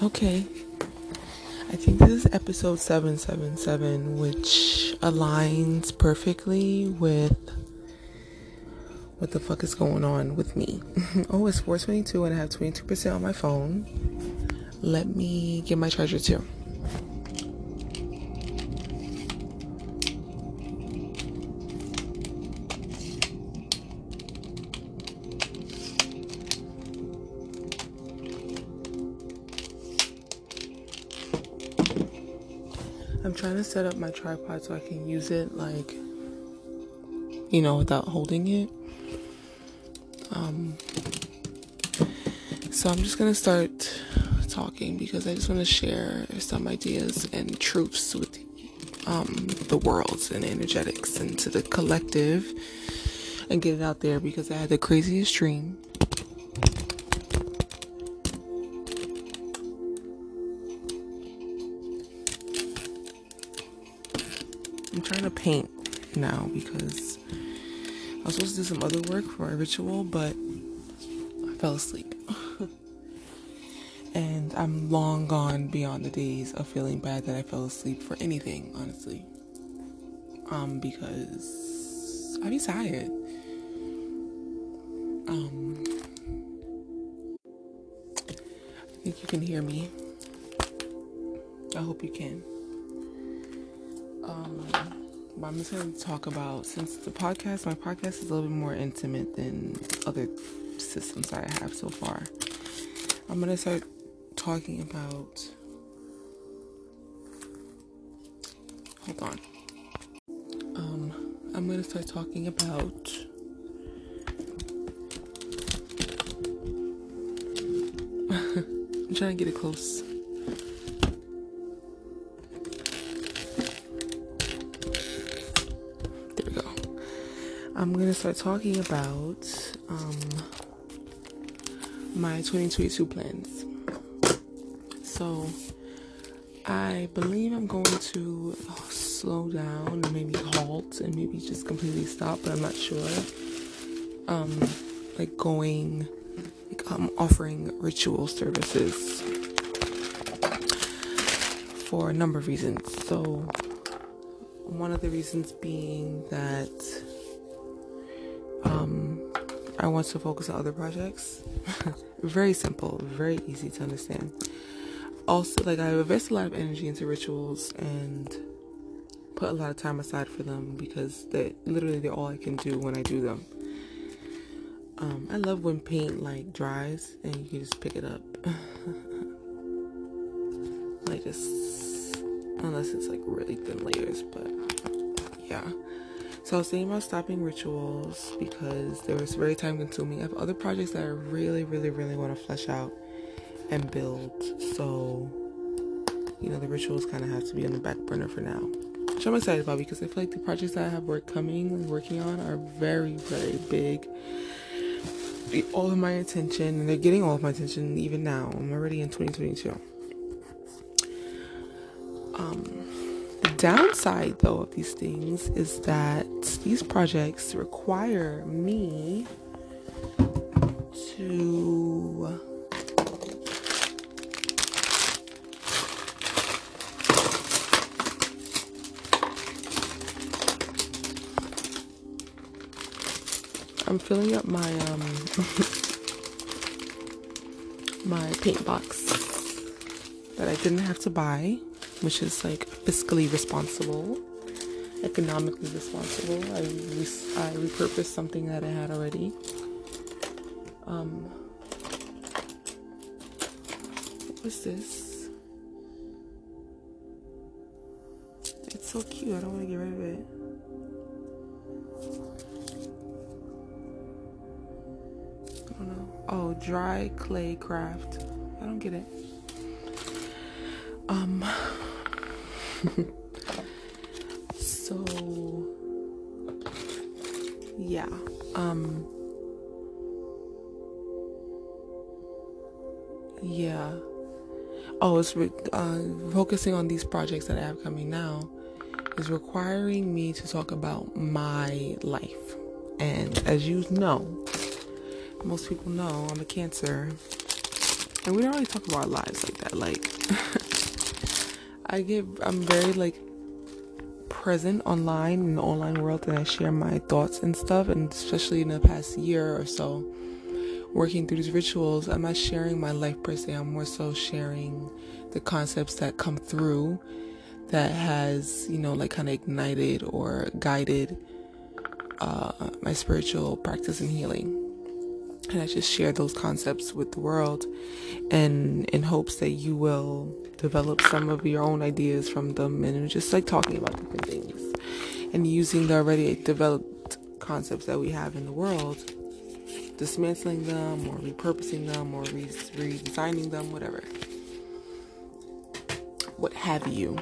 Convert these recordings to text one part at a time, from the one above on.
Okay. I think this is episode 777, which aligns perfectly with what the fuck is going on with me. Oh, it's 422 and I have 22% on my phone. Let me get my charger too. I'm trying to set up my tripod so I can use it, like, you know, without holding it. So I'm just going to start talking because I just want to share some ideas and truths with the worlds and energetics and to the collective and get it out there because I had the craziest dream. I'm trying to paint now because I was supposed to do some other work for my ritual, but I fell asleep. And I'm long gone beyond the days of feeling bad that I fell asleep for anything, honestly. Because I be tired. I think you can hear me. I hope you can. I'm just going to talk about, since my podcast is a little bit more intimate than other systems that I have so far. I'm going to start talking about, I'm going to start talking about I'm trying to get it close. There we go. I'm going to start talking about my 2022 plans. So I believe I'm going to slow down and maybe halt and maybe just completely stop, but I'm not sure. I'm offering ritual services for a number of reasons. So one of the reasons being that I want to focus on other projects. Very simple, very easy to understand. Also, like, I invest a lot of energy into rituals and put a lot of time aside for them because they're all I can do when I do them. I love when paint, like, dries and you can just pick it up. Like, just, unless it's, like, really thin layers, but yeah. So I was thinking about stopping rituals because they were very time consuming. I have other projects that I really, really, really want to flesh out and build. So, you know, the rituals kind of have to be on the back burner for now. Which I'm excited about because I feel like the projects that I have working on are very, very big. All of my attention, and they're getting all of my attention even now. I'm already in 2022. Downside though of these things is that these projects require me to I'm filling up my my paint box that I didn't have to buy, which is, like, fiscally responsible, economically responsible. I repurposed something that I had already. What was this? It's so cute. I don't want to get rid of it. I don't know. Oh, dry clay craft. I don't get it. So yeah, yeah. Oh, it's focusing on these projects that I have coming now is requiring me to talk about my life, and as you know, most people know, I'm a Cancer. And we don't really talk about our lives like that. Like, I'm very, like, present online in the online world, and I share my thoughts and stuff. And especially in the past year or so, working through these rituals, I'm not sharing my life per se. I'm more so sharing the concepts that come through that has, you know, like, kind of ignited or guided my spiritual practice and healing. And I just share those concepts with the world, and in hopes that you will develop some of your own ideas from them, and just like talking about different things and using the already developed concepts that we have in the world, dismantling them or repurposing them or redesigning them, whatever, what have you.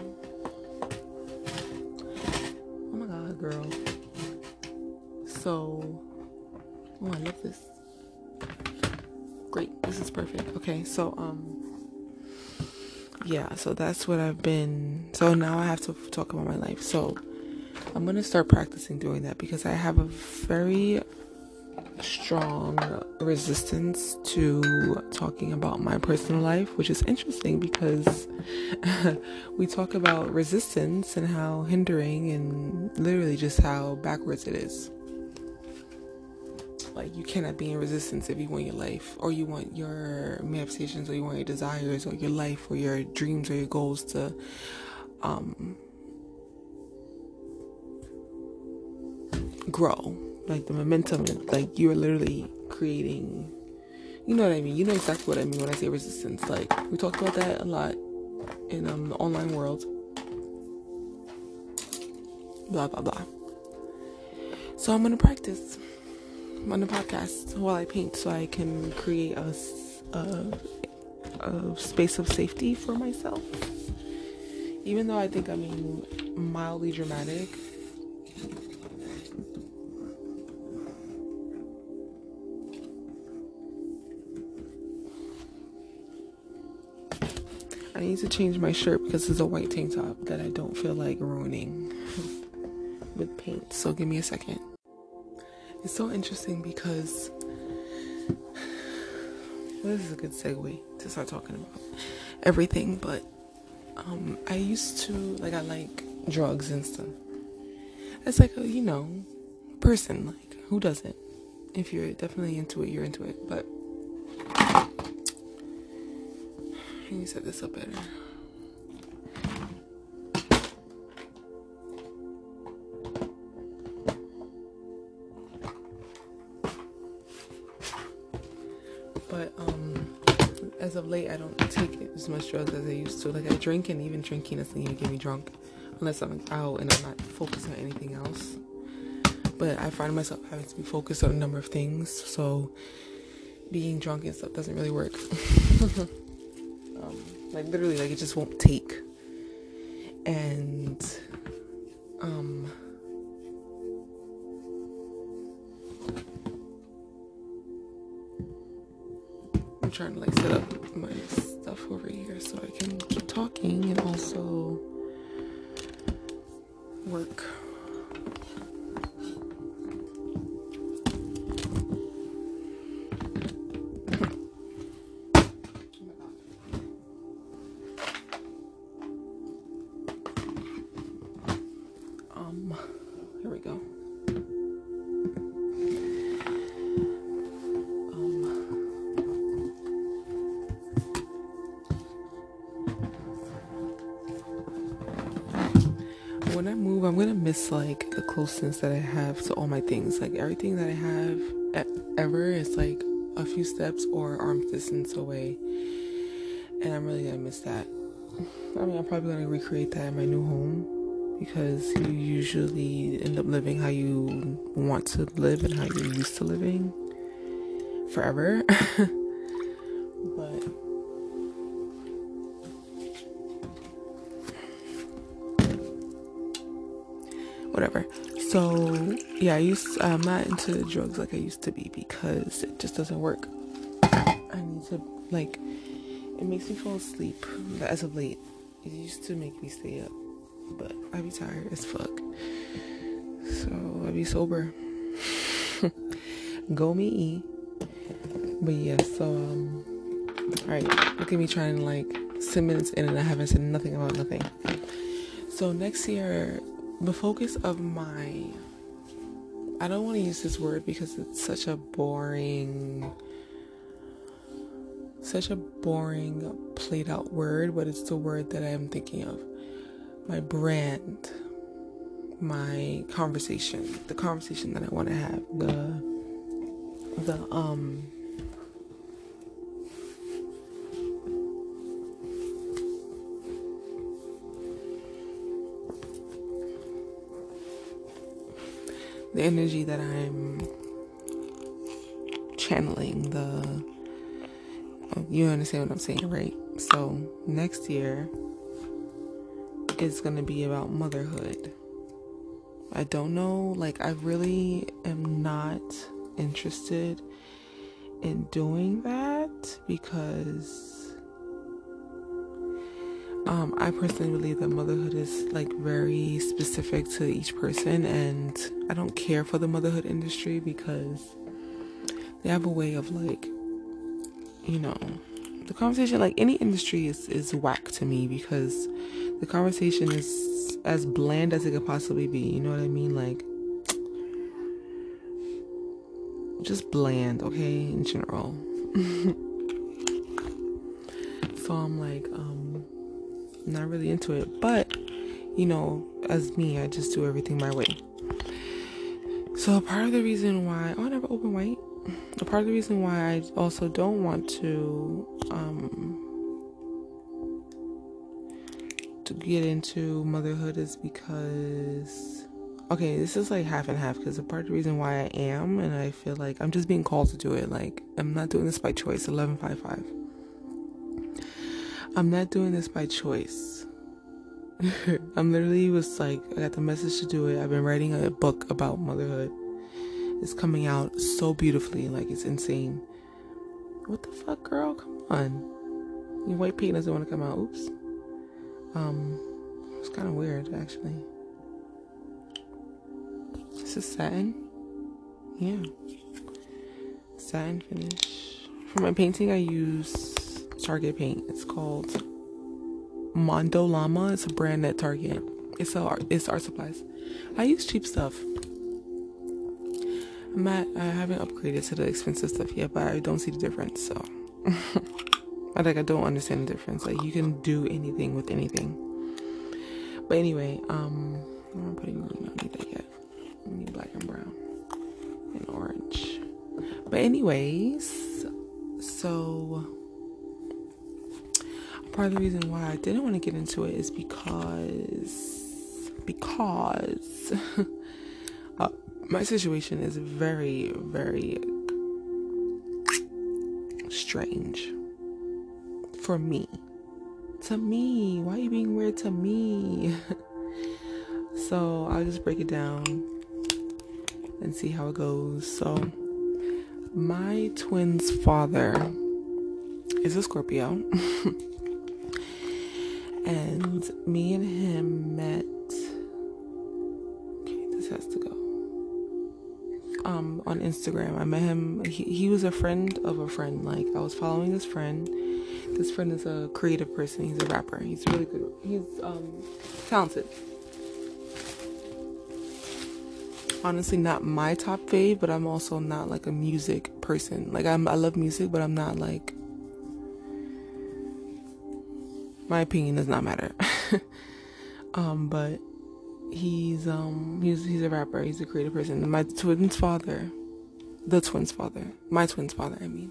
Oh my god, girl. So, oh, I love this. Great, this is perfect. Okay, so yeah, so that's what I've been. So now I have to talk about my life. So I'm gonna start practicing doing that, because I have a very strong resistance to talking about my personal life, which is interesting because we talk about resistance and how hindering and literally just how backwards it is. Like, you cannot be in resistance if you want your life, or you want your manifestations, or you want your desires, or your life, or your dreams, or your goals to grow. Like, the momentum, like, you're literally creating, you know what I mean? You know exactly what I mean when I say resistance. Like, we talked about that a lot in the online world. Blah, blah, blah. So I'm going to practice on the podcast while I paint, so I can create a space of safety for myself. Even though I think I'm being mildly dramatic, I need to change my shirt because it's a white tank top that I don't feel like ruining with paint. So give me a second. It's so interesting because, well, this is a good segue to start talking about everything, but I used to, like, I like drugs and stuff. It's like a, you know, person, like, who doesn't? If you're definitely into it, you're into it, but can you set this up better? Of late, I don't take as much drugs as I used to. Like, I drink, and even drinking doesn't even get me drunk unless I'm out and I'm not focused on anything else. But I find myself having to be focused on a number of things, so being drunk and stuff doesn't really work. Like, literally, like, it just won't take. And I'm trying to, like, set up my stuff over here so I can keep talking and also work. Here we go. When I move, I'm gonna miss, like, the closeness that I have to all my things. Like, everything that I have ever is, like, a few steps or arm's distance away, and I'm really gonna miss that. I mean, I'm probably gonna recreate that in my new home, because you usually end up living how you want to live and how you're used to living forever. But whatever. So yeah, I'm not into drugs like I used to be, because it just doesn't work. I need to, like, it makes me fall asleep as of late. It used to make me stay up, but I be tired as fuck, so I be sober. Go me. But yeah, so All right, look at me trying, like, 10 minutes in and I haven't said nothing about nothing. So next year, the focus of my, I don't want to use this word because it's such a boring played out word, but it's the word that I'm thinking of. My brand, my conversation, the conversation that I want to have, the energy that I'm channeling, you understand what I'm saying, right? So next year is gonna be about motherhood. I don't know, like, I really am not interested in doing that because I personally believe that motherhood is, like, very specific to each person, and I don't care for the motherhood industry because they have a way of, like, you know, the conversation, like, any industry is whack to me because the conversation is as bland as it could possibly be. You know what I mean? Like, just bland, okay, in general. So I'm like, not really into it, but, you know, as me, I just do everything my way. So part of the reason why I also don't want to get into motherhood is because, okay, this is like half and half, because a part of the reason why I am, and I feel like I'm just being called to do it, like, I'm not doing this by choice. 1155. I'm not doing this by choice. I'm literally was like, I got the message to do it. I've been writing a book about motherhood. It's coming out so beautifully, like, it's insane. What the fuck, girl? Come on. Your white paint doesn't want to come out. Oops. It's kind of weird, actually. This is satin. Yeah. Satin finish. For my painting, I use Target paint. It's called Mondo Llama. It's a brand at Target. It's art supplies. I use cheap stuff. I haven't upgraded to the expensive stuff yet, but I don't see the difference, so. I don't understand the difference. Like, you can do anything with anything. But anyway, I'm not putting green, I don't need that yet. I need black and brown and orange. But anyways, so part of the reason why I didn't want to get into it is because my situation is very, very strange for me. To me, why are you being weird to me? So I'll just break it down and see how it goes. So my twin's father is a Scorpio, and me and him met. Okay, this has to go. On Instagram, I met him. He was a friend of a friend. Like, I was following this friend. This friend is a creative person. He's a rapper. He's really good. He's talented. Honestly, not my top fave, but I'm also not, like, a music person. Like, I love music, but I'm not, like, my opinion does not matter. But he's a rapper, he's a creative person. My twin's father, I mean,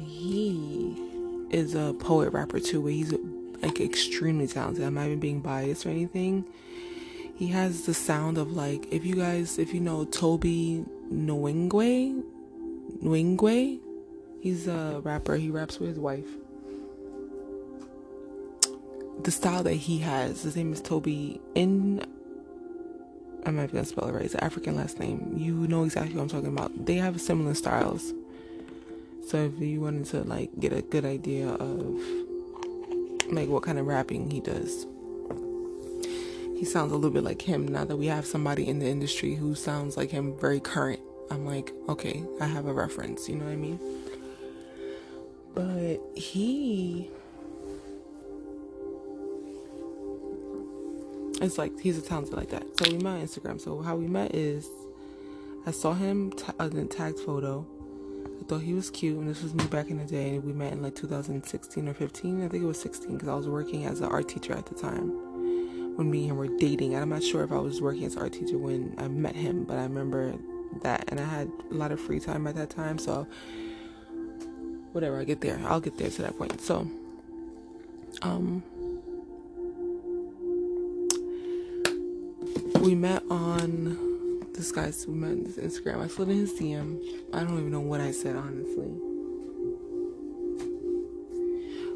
he is a poet rapper too, where he's, like, extremely talented. I'm not even being biased or anything. He has the sound of, like, if you know Toby Nguengue, he's a rapper, he raps with his wife. The style that he has, his name is Toby I'm not gonna spell it right, it's an African last name. You know exactly what I'm talking about. They have similar styles. So if you wanted to, like, get a good idea of, like, what kind of rapping he does. He sounds a little bit like him. Now that we have somebody in the industry who sounds like him, very current, I'm like, okay, I have a reference, you know what I mean? But he it's like he's a talented like that. So we met on Instagram. So how we met is I saw him in a tagged photo. I thought he was cute, and this was me back in the day. We met in like 2016 or 15. I think it was 16 because I was working as an art teacher at the time when me and him were dating. And I'm not sure if I was working as an art teacher when I met him, but I remember that, and I had a lot of free time at that time. So whatever, I'll get there to that point. So we met on this guy's Instagram. I slid in his DM. I don't even know what I said, honestly.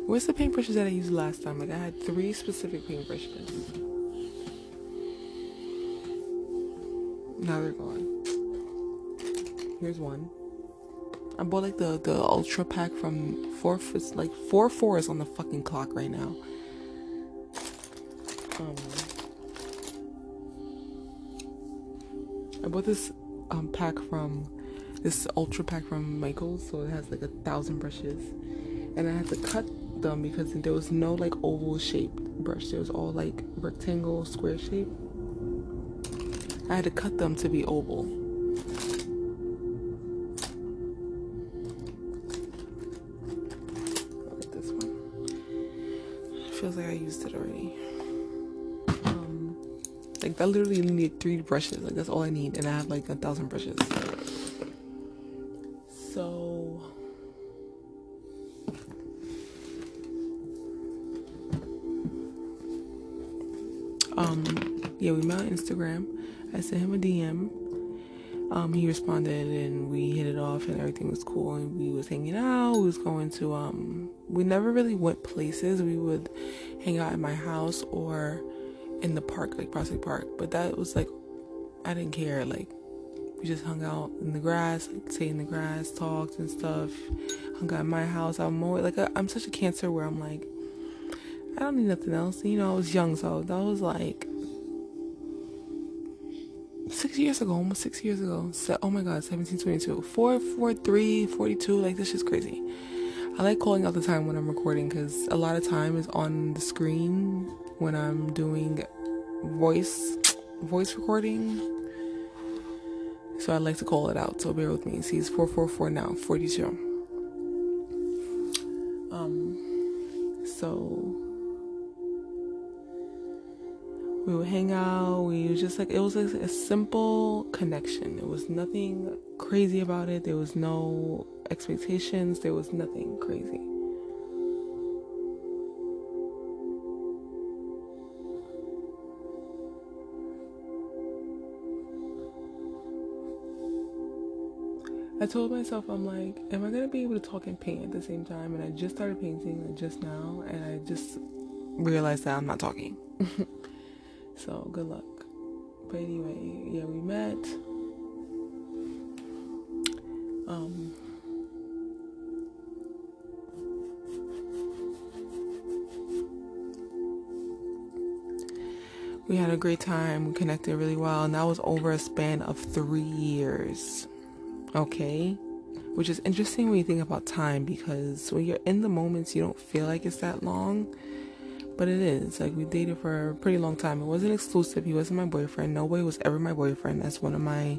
Where's the paintbrushes that I used last time? Like, I had 3 specific paintbrushes. Now they're gone. Here's one. I bought like the ultra pack from 4 4 is on the fucking clock right now. I bought this ultra pack from Michael's, so it has like 1,000 brushes, and I had to cut them because there was no like oval shaped brush. There was all like rectangle, square shape. I had to cut them to be oval. I like this one. It feels like I used it already. Like, I literally need 3 brushes. Like, that's all I need. And I have, like, 1,000 brushes. So. Yeah, we met on Instagram. I sent him a DM. He responded, and we hit it off, and everything was cool. And we was hanging out. We was going to, we never really went places. We would hang out at my house or in the park, like Prospect Park, but that was like, I didn't care. Like, we just hung out in the grass, like, stayed in the grass, talked and stuff, hung out at my house. I'm always like, I'm such a Cancer where I'm like, I don't need nothing else. You know, I was young, so that was like 6 years ago, almost 6 years ago. So, oh my God, 1722, 443, 42. Like, this is crazy. I like calling out the time when I'm recording because a lot of time is on the screen when I'm doing voice recording, so I like to call it out, so bear with me. See, it's 444 now, 42. So we would hang out. We was just like, it was like a simple connection. It was nothing crazy about it. There was no expectations. There was nothing crazy. I told myself, I'm like, am I going to be able to talk and paint at the same time? And I just started painting like just now, and I just realized that I'm not talking. So, good luck. But anyway, yeah, we met. We had a great time. We connected really well, and that was over a span of 3 years. Okay, which is interesting when you think about time, because when you're in the moments, you don't feel like it's that long, but it is. Like, we dated for a pretty long time. It wasn't exclusive. He wasn't my boyfriend. Nobody was ever my boyfriend. That's one of my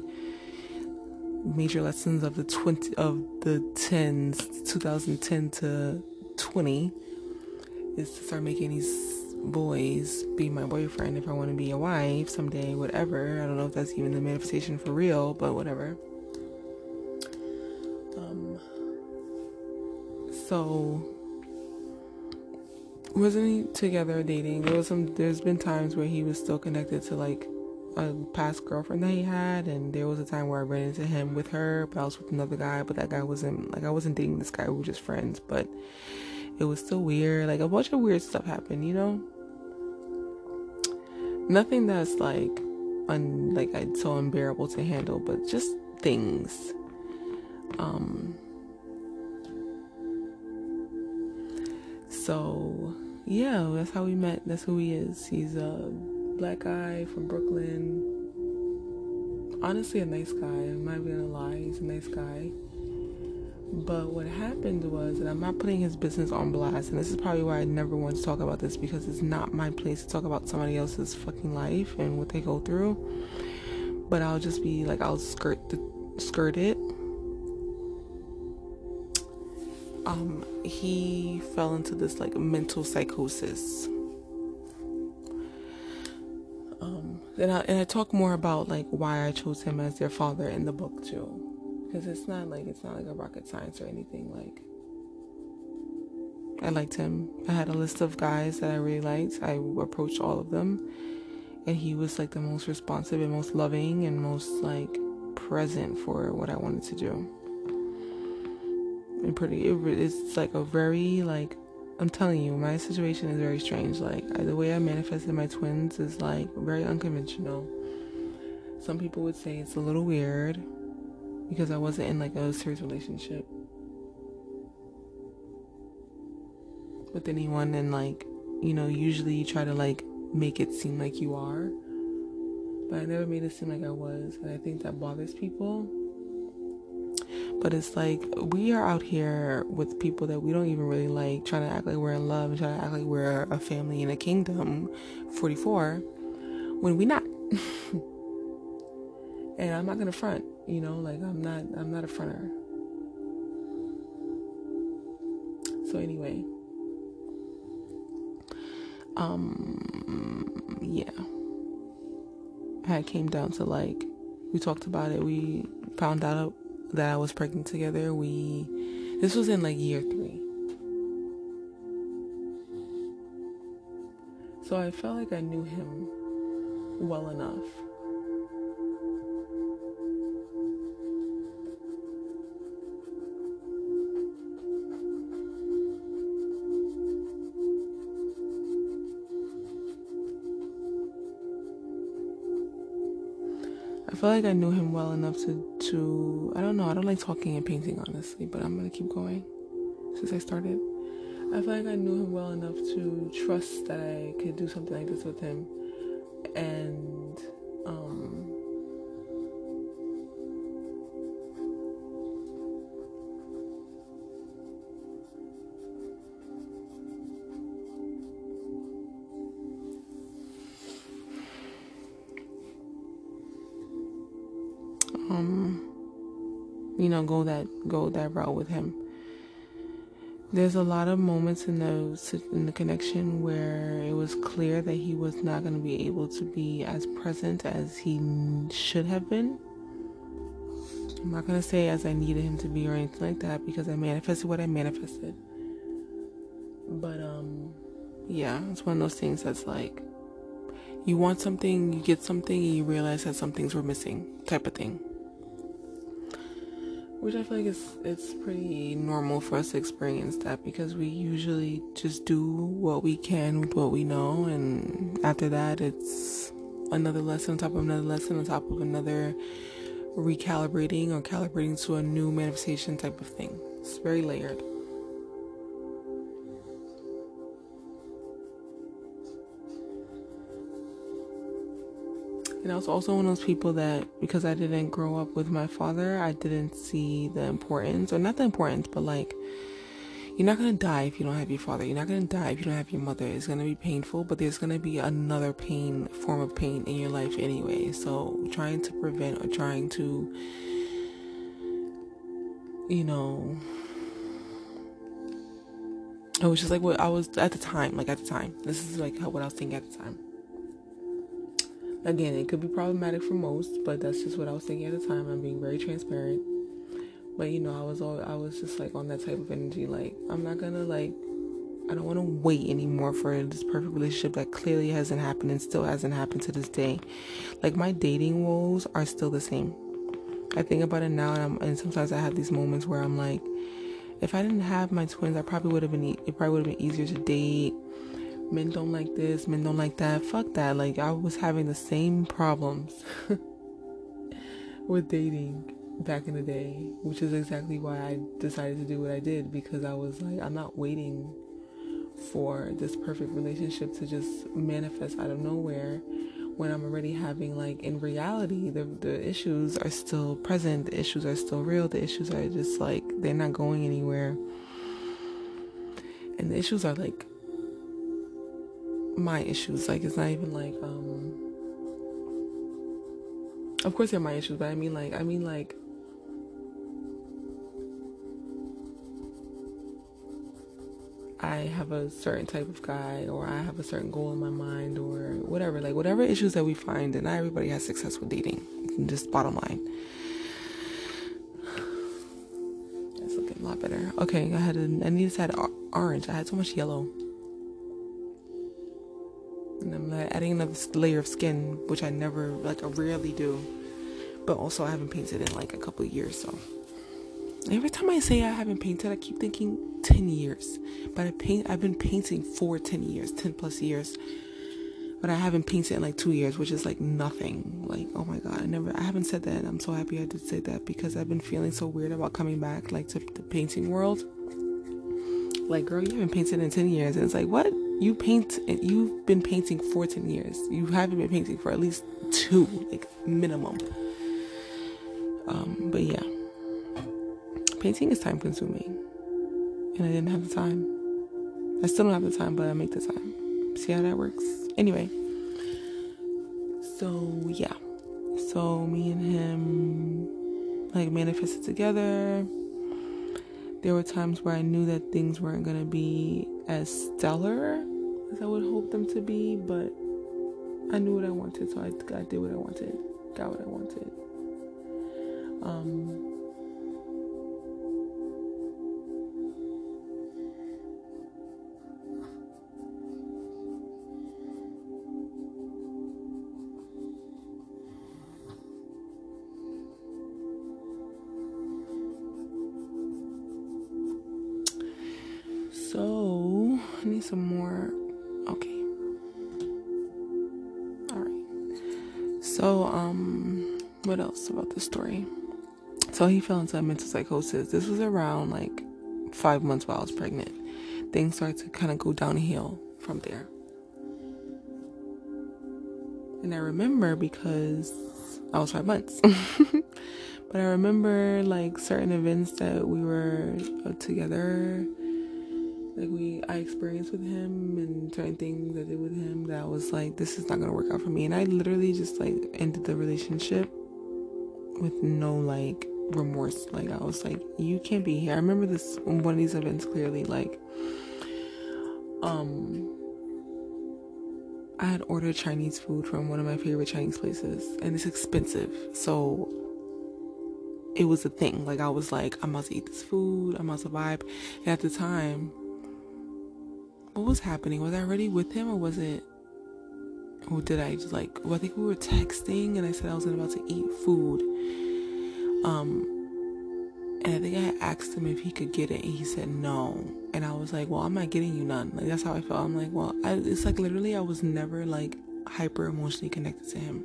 major lessons of the 10s, 2010 to 20, is to start making these boys be my boyfriend if I want to be a wife someday, whatever. I don't know if that's even the manifestation for real, but whatever. So, wasn't he together dating? There's been times where he was still connected to like a past girlfriend that he had, and there was a time where I ran into him with her, but I was with another guy. But that guy wasn't like, I wasn't dating this guy. We were just friends, but it was still weird. Like, a bunch of weird stuff happened, you know. Nothing that's like so unbearable to handle, but just things. So, yeah, that's how we met. That's who he is. He's a black guy from Brooklyn. Honestly, a nice guy. I'm not even gonna lie. He's a nice guy. But what happened was, and I'm not putting his business on blast, and this is probably why I never want to talk about this, because it's not my place to talk about somebody else's fucking life and what they go through. But I'll just be like, I'll skirt it. He fell into this like mental psychosis. And I talk more about like why I chose him as their father in the book too. Because it's not like a rocket science or anything. Like, I liked him. I had a list of guys that I really liked. I approached all of them, and he was like the most responsive and most loving and most like present for what I wanted to do. And it's like a very like, I'm telling you, my situation is very strange. Like, the way I manifested my twins is like very unconventional. Some people would say it's a little weird, because I wasn't in like a serious relationship with anyone, and like, you know, usually you try to like make it seem like you are, but I never made it seem like I was, and I think that bothers people. But it's like, we are out here with people that we don't even really like, trying to act like we're in love and trying to act like we're a family in a kingdom 44 when we're not. And I'm not gonna front, you know, like I'm not a fronter. So anyway, yeah, I came down to like, we talked about it. We found out that I was pregnant together. This was in like year 3. So I felt like I knew him well enough. I feel like I knew him well enough to I don't know, I don't like talking and painting honestly, but I'm gonna keep going since I started. I feel like I knew him well enough to trust that I could do something like this with him, and you know, go that route with him. There's a lot of moments in the connection where it was clear that he was not going to be able to be as present as he should have been. I'm not going to say as I needed him to be or anything like that, because I manifested what I manifested. But yeah, it's one of those things that's like, you want something, you get something, and you realize that some things were missing, type of thing. Which I feel like it's pretty normal for us to experience that, because we usually just do what we can with what we know, and after that it's another lesson on top of another lesson on top of another, recalibrating or calibrating to a new manifestation type of thing. It's very layered. And I was also one of those people that, because I didn't grow up with my father, I didn't see the importance, or not the importance, but like, you're not going to die if you don't have your father. You're not going to die if you don't have your mother. It's going to be painful, but there's going to be another form of pain in your life anyway. So trying to prevent, or trying to, you know, it was just like what I was at the time. Like at the time, this is like what I was thinking at the time. Again, it could be problematic for most, but that's just what I was thinking at the time. I'm being very transparent. But, you know, I was just, like, on that type of energy. Like, I'm not gonna, like, I don't want to wait anymore for this perfect relationship that clearly hasn't happened and still hasn't happened to this day. Like, my dating woes are still the same. I think about it now, and sometimes I have these moments where I'm like, if I didn't have my twins, it probably would have been easier to date. Men don't like this, men don't like that. Fuck that. Like, I was having the same problems with dating back in the day, which is exactly why I decided to do what I did, because I was like, I'm not waiting for this perfect relationship to just manifest out of nowhere when I'm already having, like, in reality, the issues are still present, the issues are still real, the issues are just like They're not going anywhere. And the issues are like my issues. Like, it's not even like, of course they're my issues, but I mean like I have a certain type of guy, or I have a certain goal in my mind, or whatever. Like, whatever issues that we find, and not everybody has success with dating. Just bottom line. That's looking a lot better. Okay, I just had orange. I had so much yellow. And I'm like adding another layer of skin, which I never, like, I rarely do. But also, I haven't painted in, like, a couple of years, so. Every time I say I haven't painted, I keep thinking 10 years. But I've been painting for 10 plus years. But I haven't painted in like 2 years, which is like nothing. Like, oh my God, I haven't said that. And I'm so happy I did say that, because I've been feeling so weird about coming back, like, to the painting world. Like, girl, you haven't painted in 10 years. And it's like, what? You've been painting for 10 years. You haven't been painting for at least 2, like, minimum. But yeah. Painting is time consuming, and I didn't have the time. I still don't have the time, but I make the time. See how that works? Anyway, so yeah, so me and him, like, manifested together. There were times where I knew that things weren't gonna be as stellar as I would hope them to be, but I knew what I wanted, so I did what I wanted, got what I wanted. So, I need some more. Okay. Alright. So, what else about this story? So, he fell into a mental psychosis. This was around, like, 5 months while I was pregnant. Things started to kind of go downhill from there. And I remember because I was 5 months. But I remember, like, certain events that we were together. Like, I experienced with him, and certain things I did with him that I was like, this is not going to work out for me. And I literally just, like, ended the relationship with no, like, remorse. Like, I was like, you can't be here. I remember this, one of these events clearly, like, I had ordered Chinese food from one of my favorite Chinese places, and it's expensive. So it was a thing. Like, I was like, I'm about to eat this food. I'm about to vibe. And at the time, what was happening? Was I already with him, or was it, or did I just, like, well, I think we were texting, and I said I was about to eat food, and I think I asked him if he could get it, and he said no, and I was like, well, I'm not getting you none. Like, that's how I felt. I'm like, well, it's like, literally, I was never, like, hyper emotionally connected to him,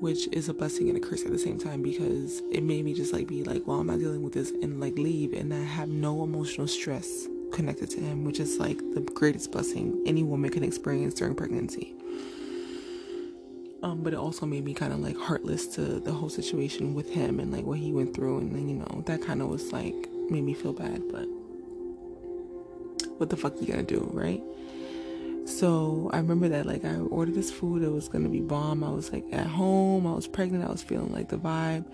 which is a blessing and a curse at the same time, because it made me just, like, be like, well, I'm not dealing with this, and, like, leave, and I have no emotional stress connected to him, which is, like, the greatest blessing any woman can experience during pregnancy. But it also made me kind of, like, heartless to the whole situation with him, and, like, what he went through, and then, you know, that kind of was, like, made me feel bad, but what the fuck you gonna do, right? So I remember that, like, I ordered this food, it was gonna be bomb. I was, like, at home, I was pregnant, I was feeling, like, the vibe,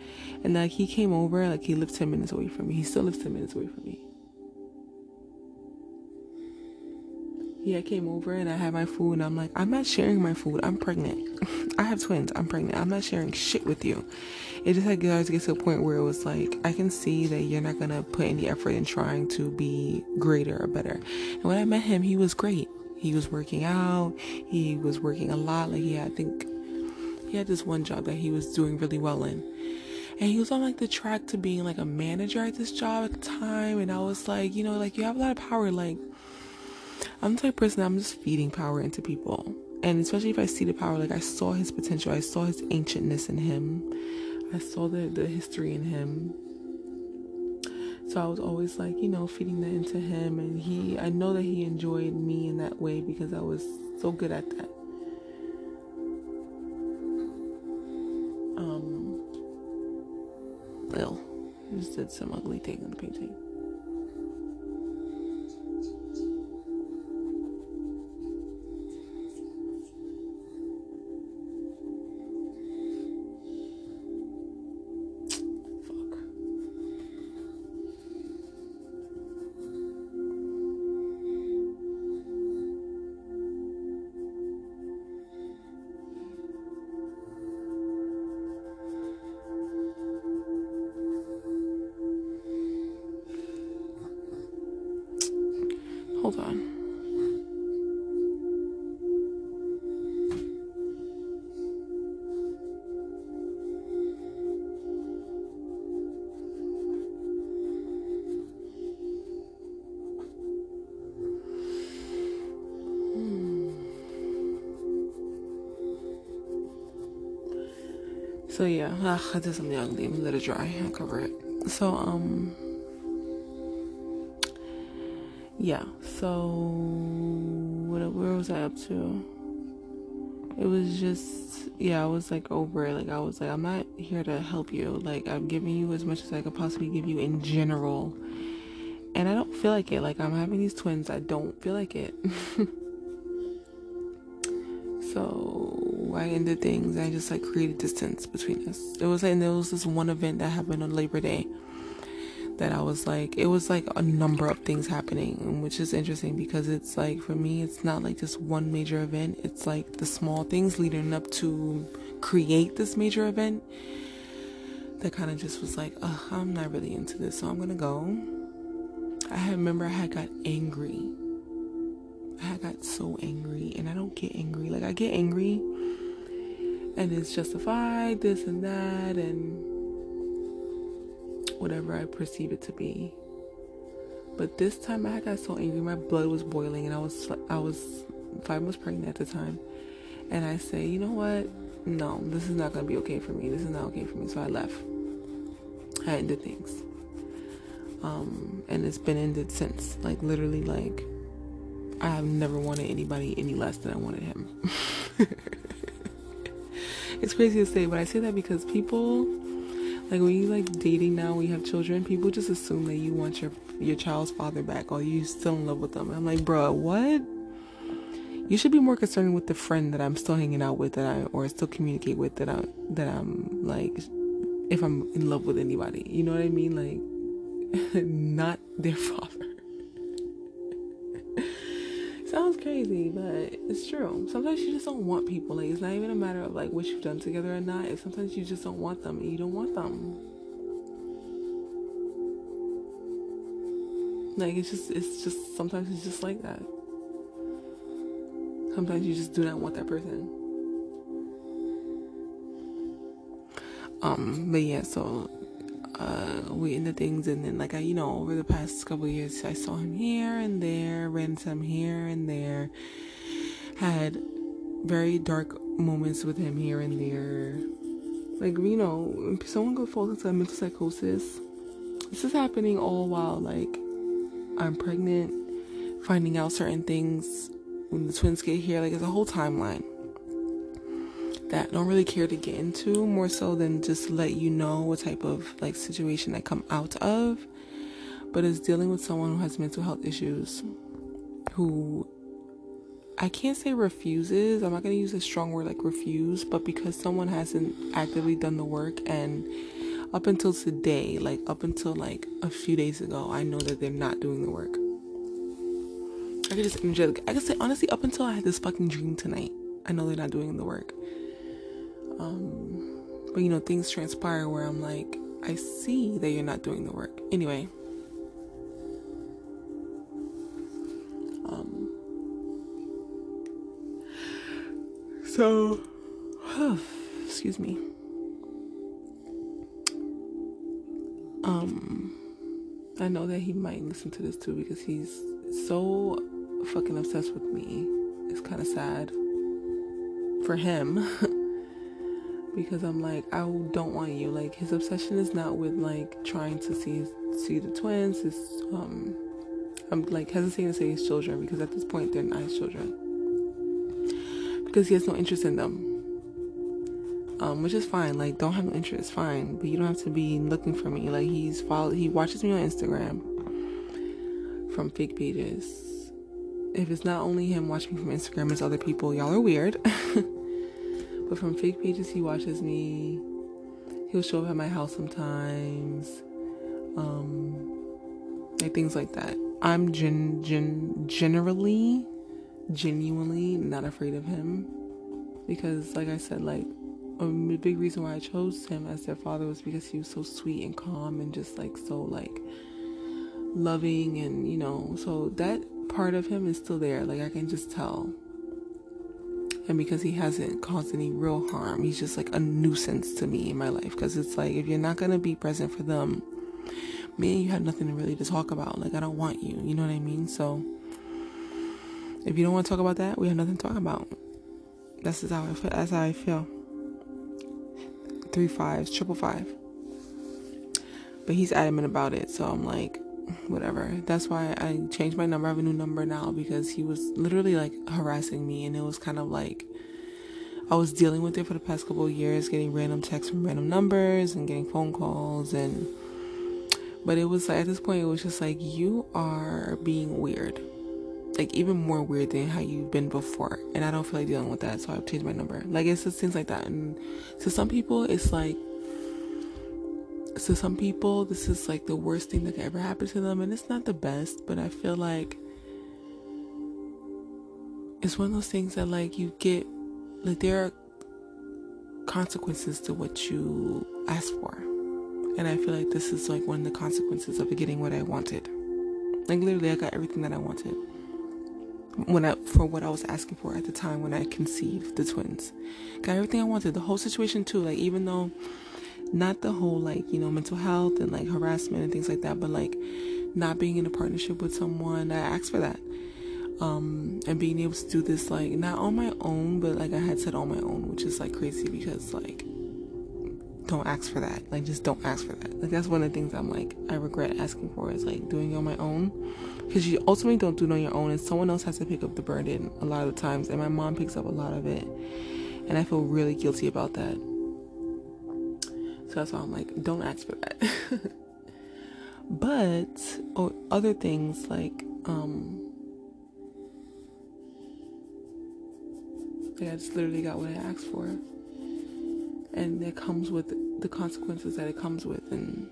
and, like, he came over, like, he lived 10 minutes away from me. He still lives 10 minutes away from me. Yeah, I came over and I had my food, and I'm like, I'm not sharing my food. I'm pregnant. I have twins. I'm pregnant. I'm not sharing shit with you. It just, like, guys, gets to a point where it was like, I can see that you're not going to put any effort in trying to be greater or better. And when I met him, he was great. He was working out. He was working a lot. Like, yeah, I think he had this one job that he was doing really well in. And he was on, like, the track to being, like, a manager at this job at the time. And I was like, you know, like, you have a lot of power, like, I'm the type of person, I'm just feeding power into people. And especially if I see the power, like, I saw his potential. I saw his ancientness in him. I saw the history in him. So I was always, like, you know, feeding that into him. And I know that he enjoyed me in that way because I was so good at that. I just did some ugly thing on the painting. Hold on. So yeah, I did something ugly. I'm gonna let it dry. I'll cover it. So yeah, so where was I up to? It was just, yeah, I was like over it. Like I was like, I'm not here to help you. Like I'm giving you as much as I could possibly give you in general, and I don't feel like it. Like I'm having these twins, I don't feel like it. So I ended things. I just like created distance between us. It was like, and there was this one event that happened on Labor Day that I was like, it was like a number of things happening, which is interesting because it's like, for me, it's not like this one major event. It's like the small things leading up to create this major event that kind of just was like, I'm not really into this, so I'm gonna go. I remember I had got angry. I had got so angry, and I don't get angry. Like I get angry and it's justified, this and that, and whatever I perceive it to be. But this time I got so angry, my blood was boiling, and I was 5 months pregnant at the time, and I say, you know what, no, this is not gonna be okay for me, this is not okay for me. So I left. I ended things, and it's been ended since. Like literally, like I have never wanted anybody any less than I wanted him. It's crazy to say, but I say that because people, like when you like dating now, when you have children, people just assume that you want your child's father back, or you still in love with them. And I'm like, bruh, what? You should be more concerned with the friend that I'm still hanging out with, or still communicate with, that I'm like, if I'm in love with anybody, you know what I mean? Like, not their father. Sounds crazy, but it's true. Sometimes you just don't want people. Like it's not even a matter of like what you've done together or not. It's sometimes you just don't want them, and you don't want them. Like it's just sometimes it's just like that. Sometimes you just do not want that person. But yeah, so we into things, and then like I, you know, over the past couple of years, I saw him here and there, ran into him here and there, had very dark moments with him here and there. Like, you know, someone could fall into a mental psychosis. This is happening all while like I'm pregnant, finding out certain things when the twins get here. Like it's a whole timeline that I don't really care to get into, more so than just let you know what type of like situation I come out of. But it's dealing with someone who has mental health issues, who I can't say refuses, I'm not going to use a strong word like refuse, but because someone hasn't actively done the work. And up until today, like up until like a few days ago, I know that they're not doing the work. I could just energetic, I could say honestly, up until I had this fucking dream tonight, I know they're not doing the work. But you know, things transpire where I'm like, I see that you're not doing the work. Anyway, so excuse me, I know that he might listen to this too, because he's so fucking obsessed with me. It's kind of sad for him. Because I'm like, I don't want you. Like his obsession is not with like trying to see the twins. It's I'm like hesitating to say his children, because at this point they're not his children, because he has no interest in them. which is fine. Like, don't have an interest, fine, but you don't have to be looking for me. Like, he watches me on Instagram from fake pages. If it's not only him watching me from Instagram, it's other people. Y'all are weird. But from fake pages, he watches me. He'll show up at my house sometimes. Like, things like that. I'm genuinely not afraid of him, because, like I said, like, the big reason why I chose him as their father was because he was so sweet and calm and just, like, so, like, loving, and, you know, so that part of him is still there. Like, I can just tell. And because he hasn't caused any real harm, he's just, like, a nuisance to me in my life, because it's like, if you're not gonna be present for them, man, you have nothing really to talk about. Like, I don't want you, you know what I mean? So if you don't want to talk about that, we have nothing to talk about. That's just how I feel. That's how I feel. 3 5s, 555. But he's adamant about it, so I'm like, whatever. That's why I changed my number. I have a new number now, because he was literally, like, harassing me, and it was kind of like I was dealing with it for the past couple of years, getting random texts from random numbers and getting phone calls, and but it was like, at this point, it was just like, you are being weird, like, even more weird than how you've been before, and I don't feel like dealing with that, so I've changed my number. Like, it's just things like that. And to some people, it's like, to some people, this is, like, the worst thing that could ever happen to them, and it's not the best, but I feel like it's one of those things that, like, you get, like, there are consequences to what you ask for, and I feel like this is, like, one of the consequences of getting what I wanted. Like, literally, I got everything that I wanted for what I was asking for at the time when I conceived the twins. Got everything I wanted, the whole situation too, like, even though not the whole, like, you know, mental health and, like, harassment and things like that, but, like, not being in a partnership with someone, I asked for that, and being able to do this, like, not on my own, but, like, I had said on my own, which is, like, crazy, because, like, don't ask for that. Like, just don't ask for that. Like, that's one of the things I'm like, I regret asking for, is, like, doing it on my own, because you ultimately don't do it on your own, and someone else has to pick up the burden a lot of the times, and my mom picks up a lot of it, and I feel really guilty about that. So that's why I'm like, don't ask for that. But other things, like, I just literally got what I asked for, and it comes with the consequences that it comes with, and,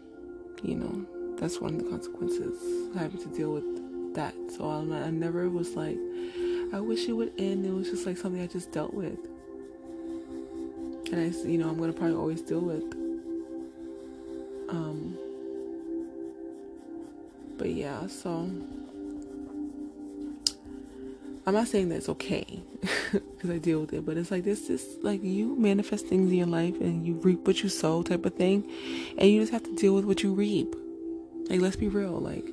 you know, that's one of the consequences, having to deal with that. So I never was like, I wish it would end. It was just like something I just dealt with, and I, you know, I'm gonna probably always deal with. But yeah, so I'm not saying that it's okay, because I deal with it, but it's like, this is like, you manifest things in your life, and you reap what you sow type of thing, and you just have to deal with what you reap. Like, let's be real, like,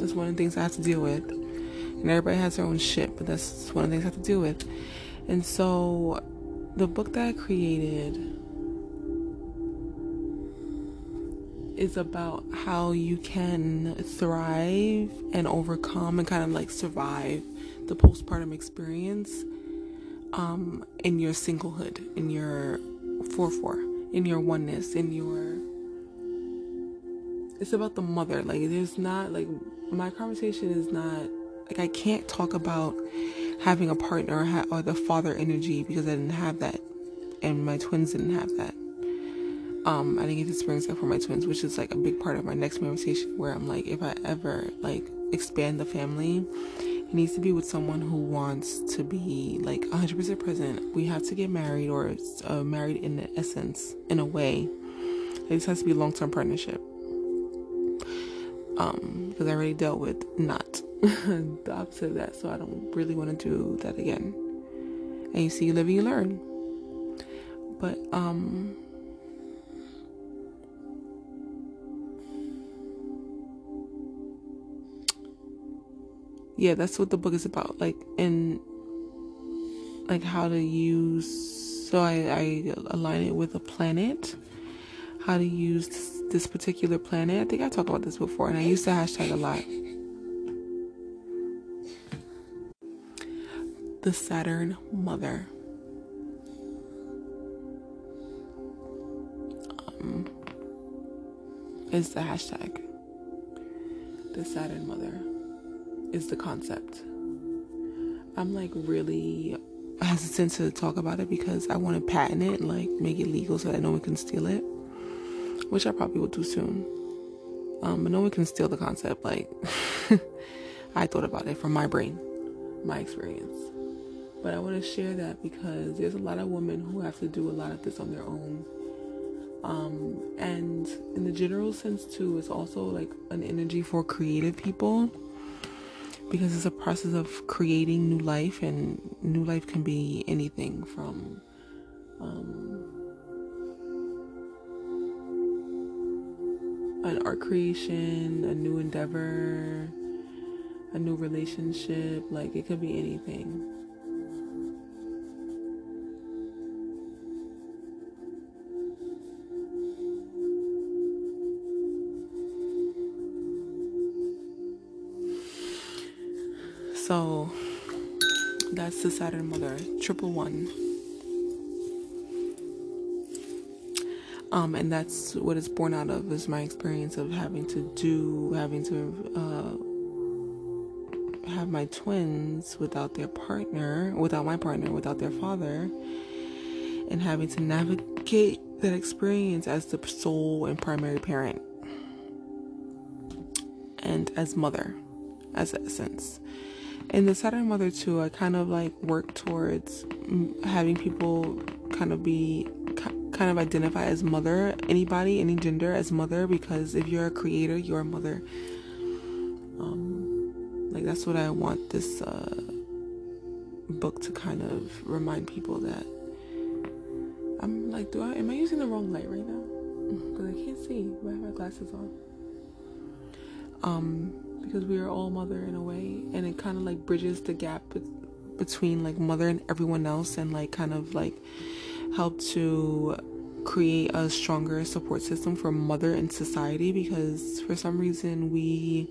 that's one of the things I have to deal with. And everybody has their own shit, but that's one of the things I have to deal with. And so the book that I created is about how you can thrive and overcome and kind of, like, survive the postpartum experience in your singlehood, in your 4/4, in your oneness, in your... It's about the mother. Like, there's not, like... My conversation is not, like, I can't talk about having a partner or the father energy, because I didn't have that, and my twins didn't have that. I didn't get to experience that for my twins, which is, like, a big part of my next conversation, where I'm like, if I ever, like, expand the family, it needs to be with someone who wants to be, like, 100% present. We have to get married, or married in the essence, in a way. This has to be a long-term partnership. Because I already dealt with not the opposite of that, so I don't really want to do that again. And you see, you live and you learn. But yeah, that's what the book is about, like, and like how to use, so I align it with a planet, how to use this particular planet. I think I talked about this before, and I used the hashtag a lot. The Saturn Mother. Is the hashtag. The Saturn Mother is the concept. I'm like really hesitant to talk about it because I want to patent it and like make it legal so that no one can steal it, which I probably will do soon. But no one can steal the concept. Like I thought about it from my brain, my experience. But I want to share that because there's a lot of women who have to do a lot of this on their own. And in the general sense too, it's also like an energy for creative people, because it's a process of creating new life, and new life can be anything from an art creation, a new endeavor, a new relationship. Like it could be anything. So that's the Saturn Mother, 111. And that's what it's born out of, is my experience of having to have my twins without their partner, without my partner, without their father, and having to navigate that experience as the sole and primary parent, and as mother, as essence. In the Saturn Mother too, I kind of like work towards having people kind of identify as mother, anybody, any gender, as mother, because if you're a creator, you're a mother. Like that's what I want this book to kind of remind people that. I'm like, am I using the wrong light right now? Because I can't see. Do I have my glasses on? Because we are all mother in a way, and it kind of like bridges the gap between like mother and everyone else, and like kind of like help to create a stronger support system for mother in society, because for some reason we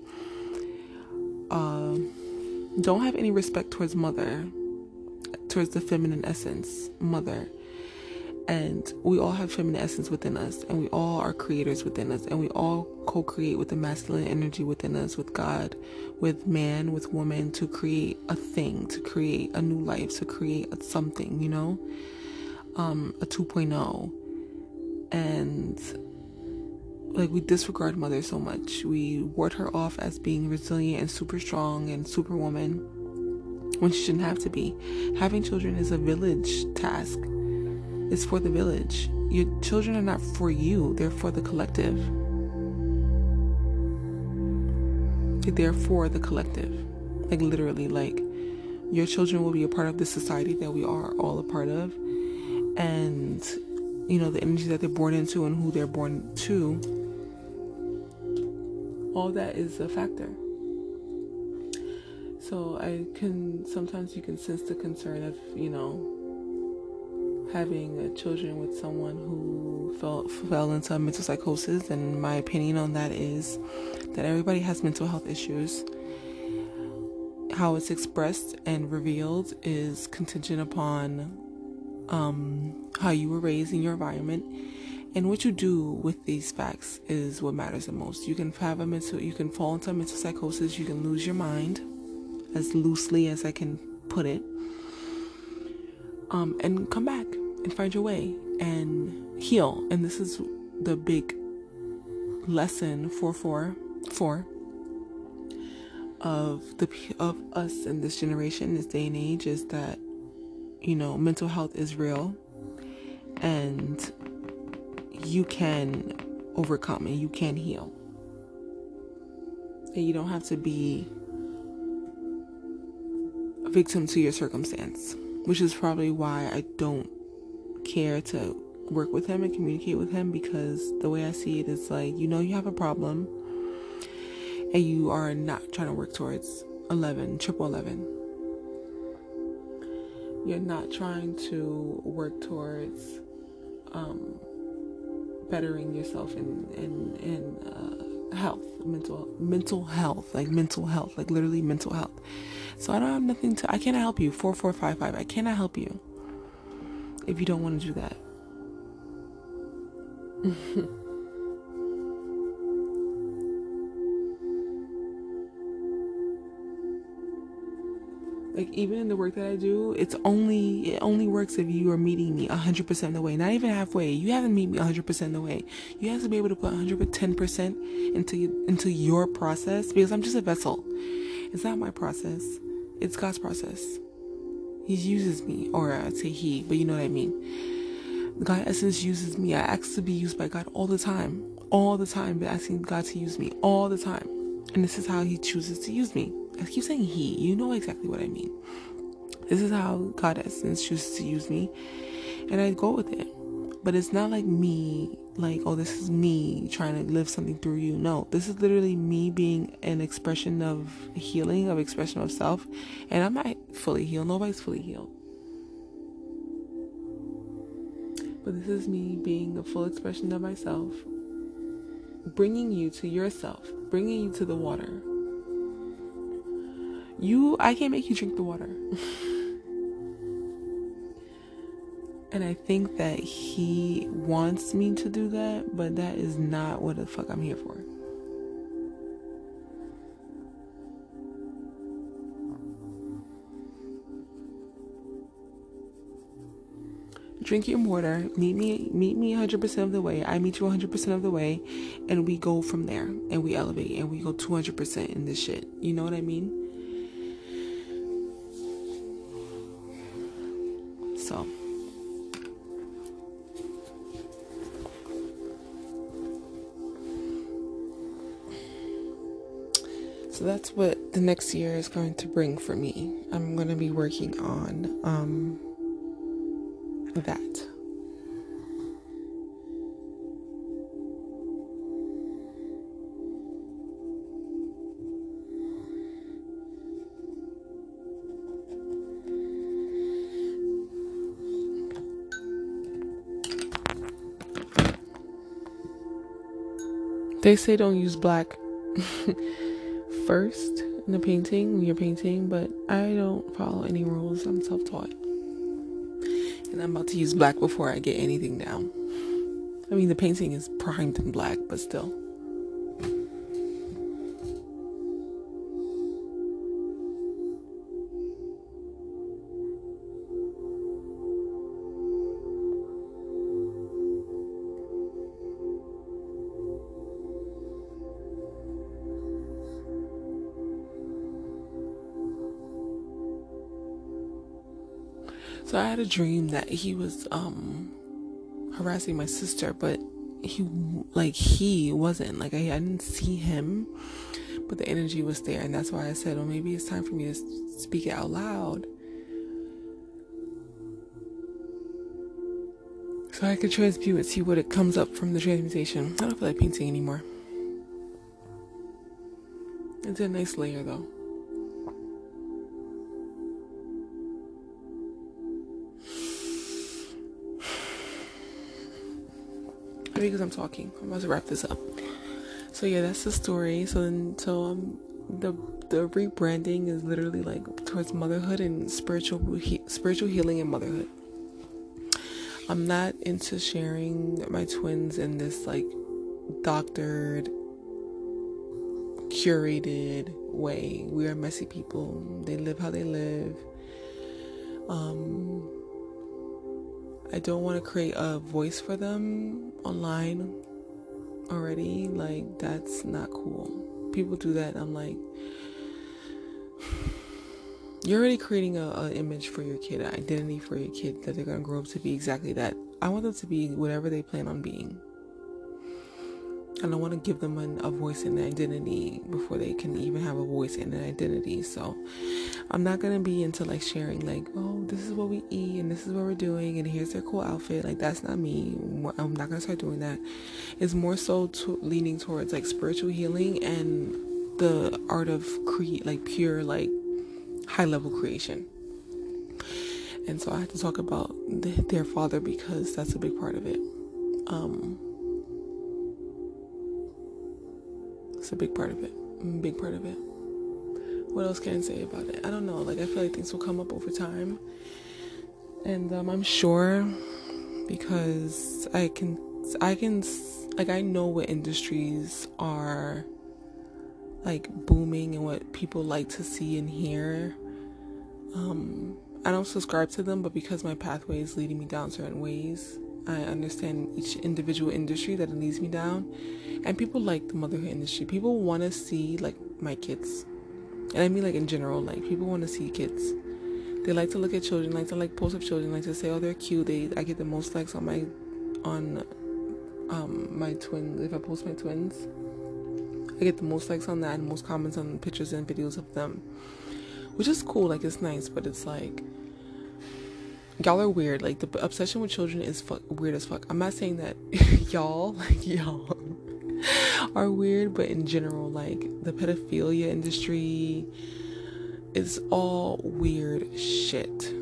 don't have any respect towards mother, towards the feminine essence, mother. And we all have feminine essence within us, and we all are creators within us, and we all co-create with the masculine energy within us, with God, with man, with woman, to create a thing, to create a new life, to create something, you know, a 2.0. and like we disregard mother so much. We ward her off as being resilient and super strong and superwoman when she shouldn't have to be. Having children is a village task. It's for the village. Your children are not for you. They're for the collective. They're for the collective. Like literally, like your children will be a part of the society that we are all a part of. And, you know, the energy that they're born into and who they're born to, all that is a factor. So sometimes you can sense the concern of, you know, having children with someone who fell into mental psychosis. And my opinion on that is that everybody has mental health issues. How it's expressed and revealed is contingent upon how you were raised in your environment, and what you do with these facts is what matters the most. You can fall into a mental psychosis, you can lose your mind, as loosely as I can put it, and come back and find your way and heal. And this is the big lesson for of us in this generation, this day and age, is that, you know, mental health is real, and you can overcome and you can heal, and you don't have to be a victim to your circumstance, which is probably why I don't care to work with him and communicate with him, because the way I see it is like, you know, you have a problem and you are not trying to work towards 11, 1111. You're not trying to work towards bettering yourself in health, mental health, like literally mental health. So I don't have nothing to, I cannot help you. 4455. I cannot help you if you don't want to do that. Like, even in the work that I do, it only works if you are meeting me 100% of the way. Not even halfway. You haven't met me 100% of the way. You have to be able to put 110% into your process, because I'm just a vessel. It's not my process. It's God's process. He uses me, or I'd say he, but you know what I mean. The God essence uses me. I ask to be used by God all the time. All the time. But asking God to use me all the time. And this is how he chooses to use me. I keep saying he. You know exactly what I mean. This is how God essence chooses to use me. And I go with it. But it's not like me, like, oh, this is me trying to live something through you. No, this is literally me being an expression of healing, of expression of self. And I'm not fully healed. Nobody's fully healed. But this is me being a full expression of myself, bringing you to yourself, bringing you to the water. I can't make you drink the water. And I think that he wants me to do that, but that is not what the fuck I'm here for. Drink your water. Meet me 100% of the way. I meet you 100% of the way, and we go from there, and we elevate, and we go 200% in this shit. You know what I mean? So that's what the next year is going to bring for me. I'm going to be working on that. They say don't use black first in the painting when you're painting, but I don't follow any rules. I'm self-taught, and I'm about to use black before I get anything down. I mean, the painting is primed in black, but still. So I had a dream that he was harassing my sister, but he wasn't. Like, I didn't see him, but the energy was there, and that's why I said, well, maybe it's time for me to speak it out loud, so I could transmute and see what it comes up from the transmutation. I don't feel like painting anymore. It's a nice layer, though. Because I'm talking, I'm about to wrap this up. So yeah, that's the story. So the rebranding is literally like towards motherhood and spiritual healing and motherhood. I'm not into sharing my twins in this like doctored, curated way. We are messy people. They live how they live. I don't want to create a voice for them online already. Like, that's not cool. People do that. I'm like, you're already creating an image for your kid, an identity for your kid that they're going to grow up to be exactly that. I want them to be whatever they plan on being. I don't want to give them a voice and an identity before they can even have a voice and an identity. So I'm not going to be into like sharing like, oh, this is what we eat and this is what we're doing and here's their cool outfit. Like, that's not me. I'm not going to start doing that. It's more so leaning towards like spiritual healing and the art of pure high level creation. And so I have to talk about their father because that's a big part of it. That's a big part of it. Big part of it. What else can I say about it? I don't know. Like, I feel like things will come up over time. And I'm sure, because I can, like, I know what industries are, like, booming and what people like to see and hear. I don't subscribe to them, but because my pathway is leading me down certain ways, I understand each individual industry that it leads me down. And people like the motherhood industry. People want to see, like, my kids. And I mean, like, in general, like, people want to see kids. They like to look at children, like to like post of children, like to say, oh, they're cute. I get the most likes on my twins. If I post my twins, I get the most likes on that and most comments on pictures and videos of them, which is cool. Like, it's nice, but it's like, y'all are weird. Like, the obsession with children is weird as fuck. I'm not saying that y'all are weird, but in general, like, the pedophilia industry, it's all weird shit,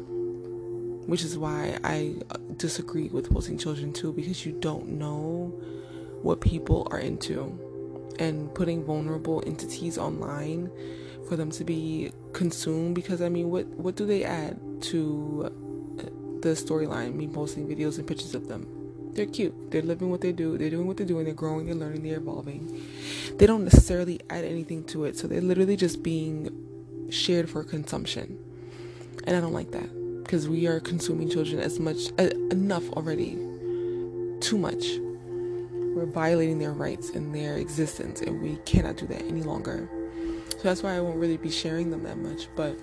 which is why I disagree with posting children too, because you don't know what people are into, and putting vulnerable entities online for them to be consumed, because I mean, what do they add to the storyline? Me posting videos and pictures of them. They're cute, they're living what they do, they're doing what they're doing, they're growing, they're learning, they're evolving. They don't necessarily add anything to it, so they're literally just being shared for consumption, and I don't like that, because we are consuming children as much enough already. Too much. We're violating their rights and their existence, and we cannot do that any longer. So that's why I won't really be sharing them that much, but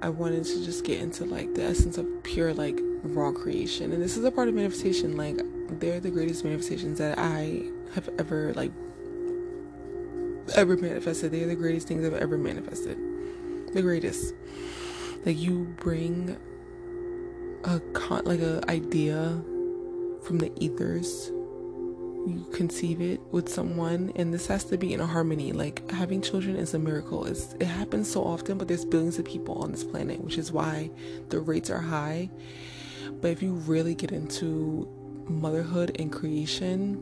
I wanted to just get into, like, the essence of pure, like, raw creation. And this is a part of manifestation. Like, they're the greatest manifestations that I have ever, like, ever manifested. They are the greatest things I've ever manifested. The greatest. Like, you bring a idea from the ethers, you conceive it with someone, and this has to be in a harmony. Like, having children is a miracle. It happens so often, but there's billions of people on this planet, which is why the rates are high. But if you really get into motherhood and creation,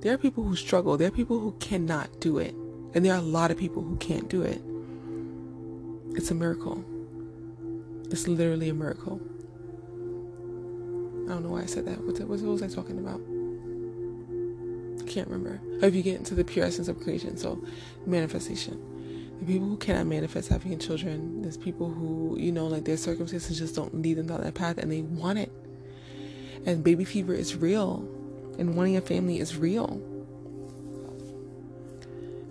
there are people who struggle. There are people who cannot do it. And there are a lot of people who can't do it. It's a miracle. It's literally a miracle. I don't know why I said that. What was I talking about? I can't remember. If you get into the pure essence of creation, so manifestation. The people who cannot manifest having children, there's people who, you know, like, their circumstances just don't lead them down that path, and they want it. And baby fever is real. And wanting a family is real.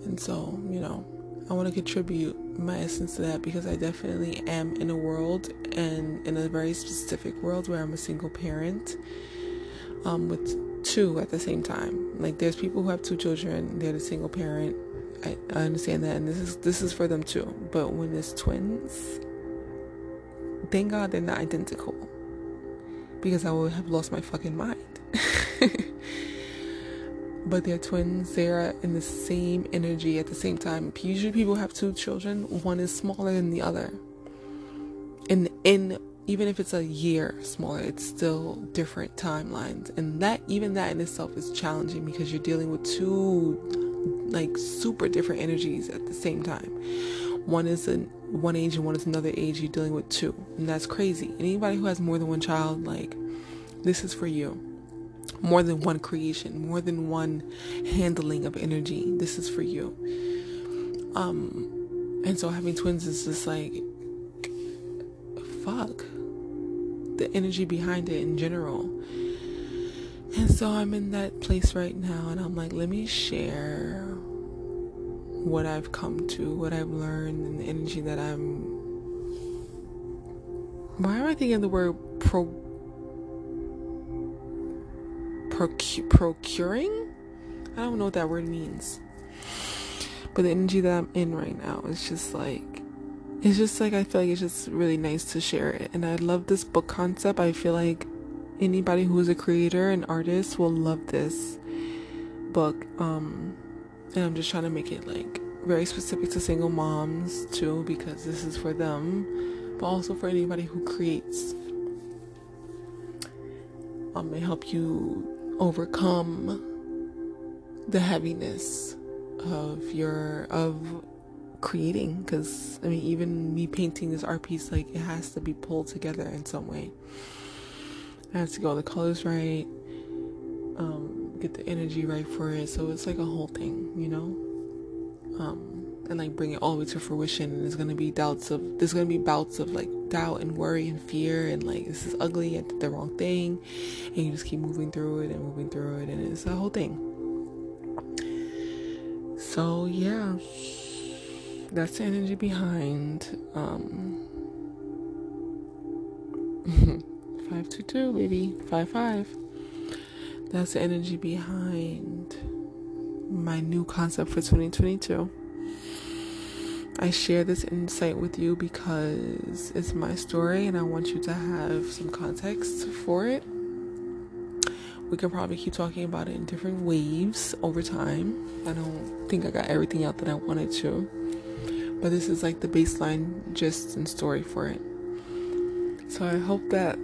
And so, you know, I want to contribute my essence to that, because I definitely am in a world, and in a very specific world, where I'm a single parent with two at the same time. Like, there's people who have two children, they're the single parent. I understand that, and this is for them too. But when it's twins, thank God they're not identical, because I would have lost my fucking mind. But they're twins, they're in the same energy at the same time. Usually people have two children, one is smaller than the other, and even if it's a year smaller, it's still different timelines. And that in itself is challenging, because you're dealing with two, like, super different energies at the same time. One is one age and one is another age. You're dealing with two, and that's crazy. And anybody who has more than one child, like, this is for you. More than one creation, more than one handling of energy. This is for you. And so having twins is just like, fuck the energy behind it in general. And so I'm in that place right now, and I'm like, let me share what I've come to, what I've learned, and the energy that I'm... Why am I thinking of the word procuring? I don't know what that word means, but the energy that I'm in right now is just like, I feel like it's just really nice to share it. And I love this book concept. I feel like anybody who is a creator and artist will love this book. And I'm just trying to make it, like, very specific to single moms too, because this is for them, but also for anybody who creates. May help you overcome the heaviness of creating, because I mean, even me painting this art piece, like, it has to be pulled together in some way. I have to get all the colors right, get the energy right for it, so it's like a whole thing, you know, and like bring it all the way to fruition. And there's gonna be bouts of like doubt and worry and fear and like, this is ugly, I did the wrong thing, and you just keep moving through it, and it's a whole thing. So yeah, that's the energy behind 522, baby. 55. That's the energy behind my new concept for 2022. I share this insight with you because it's my story and I want you to have some context for it. We could probably keep talking about it in different waves over time. I don't think I got everything out that I wanted to, but this is like the baseline gist and story for it. So I hope that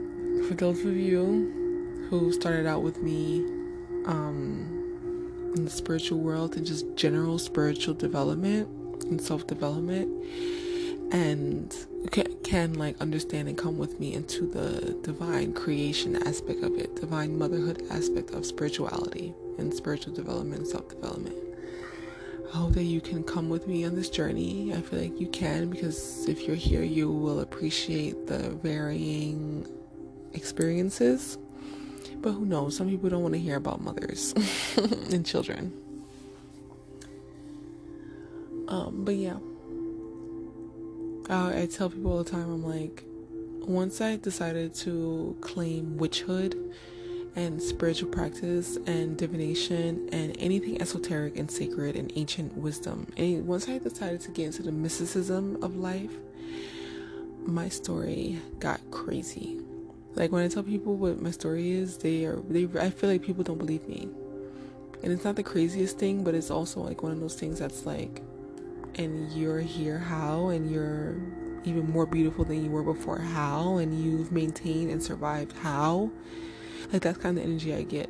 for those of you who started out with me in the spiritual world and just general spiritual development and self-development, and can like understand and come with me into the divine creation aspect of it, divine motherhood aspect of spirituality and spiritual development and self-development. I hope that you can come with me on this journey. I feel like you can, because if you're here, you will appreciate the varying experiences. But who knows, some people don't want to hear about mothers and children. But yeah, I tell people all the time, I'm like, once I decided to claim witchhood and spiritual practice and divination and anything esoteric and sacred and ancient wisdom, and once I decided to get into the mysticism of life, my story got crazy. Like, when I tell people what my story is, I feel like people don't believe me. And it's not the craziest thing, but it's also like one of those things that's like, and you're here how, and you're even more beautiful than you were before how, and you've maintained and survived how. Like, that's kind of the energy I get,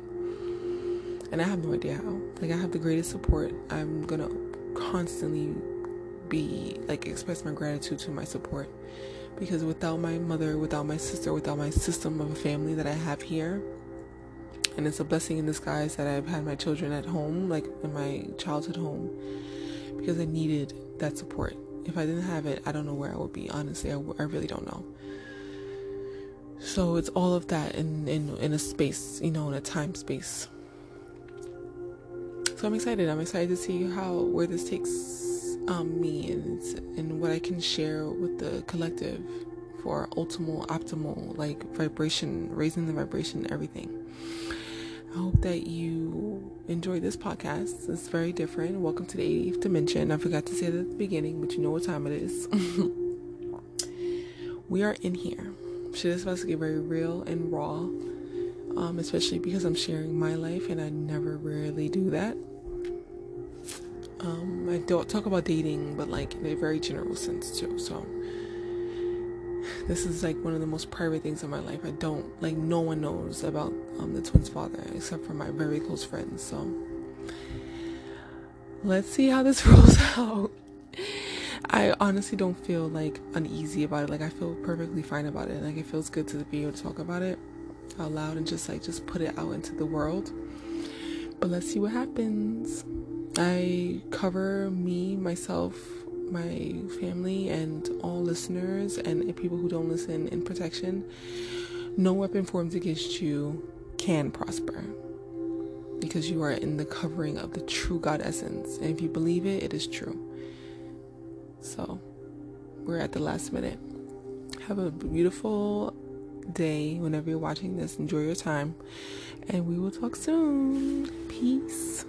and I have no idea how. Like, I have the greatest support. I'm gonna constantly be like, express my gratitude to my support, because without my mother, without my sister, without my system of a family that I have here, and it's a blessing in disguise that I've had my children at home, like in my childhood home, because I needed that support. If I didn't have it, I don't know where I would be. Honestly, I really don't know. So it's all of that in a space, you know, in a time space. So I'm excited. I'm excited to see where this takes me and what I can share with the collective for optimal, like, vibration, raising the vibration, everything. I hope that you enjoy this podcast. It's very different. Welcome to the 88th Dimension. I forgot to say that at the beginning, but you know what time it is. We are in here. Shit is about to get very real and raw, especially because I'm sharing my life, and I never really do that. I don't talk about dating, but like in a very general sense too. So this is like one of the most private things in my life. I don't, like, no one knows about the twins' father except for my very close friends. So let's see how this rolls out. I honestly don't feel like uneasy about it. Like, I feel perfectly fine about it. Like, it feels good to be able to talk about it out loud and just like, just put it out into the world. But let's see what happens. I cover me, myself, my family, and all listeners, and people who don't listen, in protection. No weapon formed against you can prosper, because you are in the covering of the true God essence, and if you believe it, it is true. So we're at the last minute. Have a beautiful day whenever you're watching this. Enjoy your time, and we will talk soon. Peace.